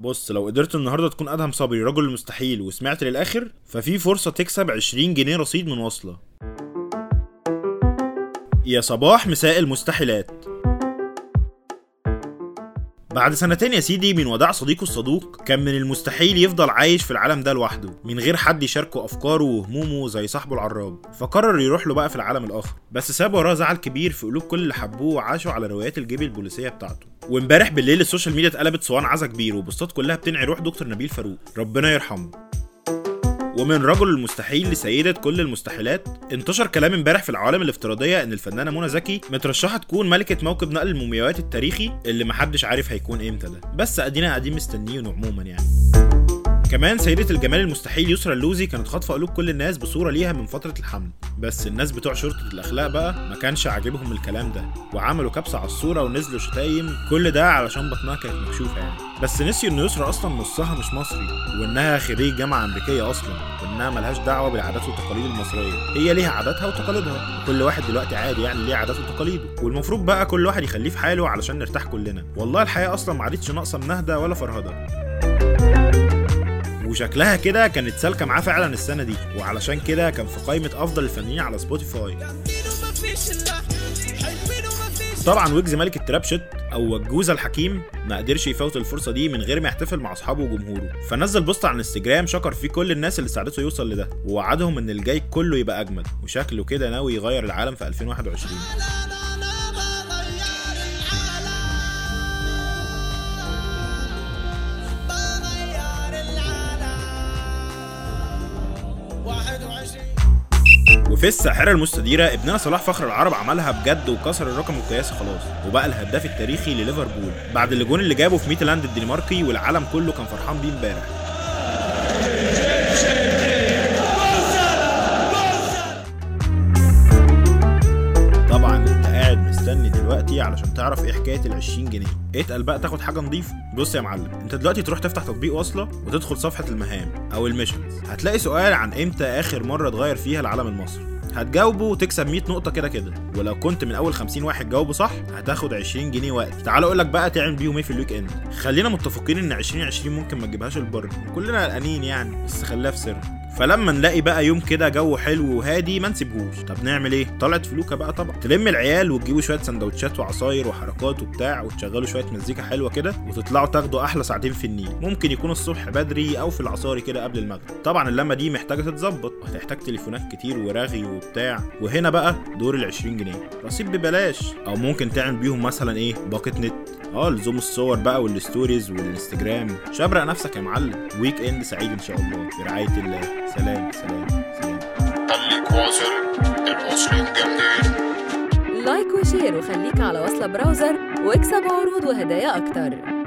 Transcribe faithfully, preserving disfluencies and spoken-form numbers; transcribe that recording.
بص لو قدرت النهارده تكون ادهم صبري رجل المستحيل وسمعت للاخر ففي فرصه تكسب عشرين جنيه رصيد من وصلة. يا صباح مساء المستحيلات. بعد سنتين يا سيدي من وداع صديقه الصدوق، كان من المستحيل يفضل عايش في العالم ده لوحده من غير حد يشاركه افكاره وهمومه زي صاحبه العراب، فقرر يروح له بقى في العالم الاخر، بس ساب وراه زعل كبير في قلوب كل اللي حبوه وعاشوا على روايات الجيب البوليسيه بتاعته. وامبارح بالليل السوشيال ميديا اتقلبت صوان عزا كبير وبوستات كلها بتنعي روح دكتور نبيل فاروق ربنا يرحمه. ومن رجل المستحيل لسيدة كل المستحيلات، انتشر كلام امبارح في العوالم الافتراضية ان الفنانة منى زكي مترشحة تكون ملكة موكب نقل المومياوات التاريخي اللي محدش عارف هيكون امتى ده، بس ادينا قاعدين مستنيين. عموما يعني كمان سيدة الجمال المستحيل يسرى اللوزي كانت خاطفة قلوب كل الناس بصورة ليها من فترة الحمل، بس الناس بتوع شرطة الأخلاق بقى ما كانش عاجبهم الكلام ده وعملوا كبسة على الصورة ونزلوا شتايم كل ده علشان بطنها كانت مكشوفة يعني، بس نسيوا إن يسرى أصلا نصها مش مصري وإنها خريج جامعة أمريكية أصلا وإنها ملهاش دعوة بالعادات والتقاليد المصرية، هي ليها عاداتها وتقاليدها وكل واحد دلوقتي عادي يعني ليه عاداته وتقاليده، والمفروض بقى كل واحد يخليه في حاله علشان نرتاح كلنا. والله الحياة أصلا ما عادتش ناقصة منهدة ولا فرهدة، وشكلها كده كانت سالكه معاه فعلا السنه دي، وعلشان كده كان في قائمه افضل الفنانين على سبوتيفاي. طبعا ويجز ملك الترابشت او الجوزة الحكيم ما قدرش يفوت الفرصه دي من غير ما يحتفل مع اصحابه وجمهوره، فنزل بوست على انستغرام شكر فيه كل الناس اللي ساعدته يوصل لده ووعدهم ان الجاي كله يبقى اجمد، وشكله كده ناوي يغير العالم في ألفين وواحد وعشرين. وفي الساحرة المستديرة ابننا صلاح فخر العرب عملها بجد وكسر الرقم القياسي خلاص، وبقى الهداف التاريخي لليفربول بعد الجون اللي جابه في ميتلاند الدنماركي والعالم كله كان فرحان بيه امبارح. طبعا انت قاعد مستني دلوقتي علشان تعرف ايه حكاية ال عشرين جنيه، اتقل بقى تاخد حاجة نضيفة. بص يا معلم، انت دلوقتي تروح تفتح تطبيق وصلة وتدخل صفحة المهام او الميشنز، هتلاقي سؤال عن امتى اخر مرة اتغير فيها العلم المصري، هتجاوبه وتكسب مية نقطة كده كده، ولو كنت من أول خمسين واحد جاوبه صح هتاخد عشرين جنيه وقت. تعال أقولك بقى تعمل بيهم إيه في الويك إند. خلينا متفقين إن عشرين عشرين ممكن ما تجيبهاش البر، كلنا قلقانين يعني، بس خليها في سر، فلما نلاقي بقى يوم كده جو حلو وهادي ما نسيبهوش. طب نعمل إيه؟ طلعت فلوكة بقى طبعا، تلم العيال وتجيبوا شوية سندوتشات وعصاير وحركات وبتاع وتشغلوا شوية مزيكا حلوة كده وتطلعوا تاخدوا أحلى ساعتين في النيل، ممكن يكون الصبح بدري أو في العصاري كده قبل المغرب. طبعا اللمة دي محتاجة تتظبط وهتحتاج تليفونات كتير ورغي وبتاع، وهنا بقى دور العشرين جنيه رصيد ببلاش، او ممكن تعمل بيهم مثلا ايه باقة نت، اه لزوم الصور بقى والستوريز والانستجرام. شبرق نفسك يا معلم، ويك اند سعيد ان شاء الله برعاية الله. سلام سلام سلام. خليك واصل، الواصلين جامدين. لايك وشير وخليك على وصلة براوزر واكسب عروض وهدايا اكتر.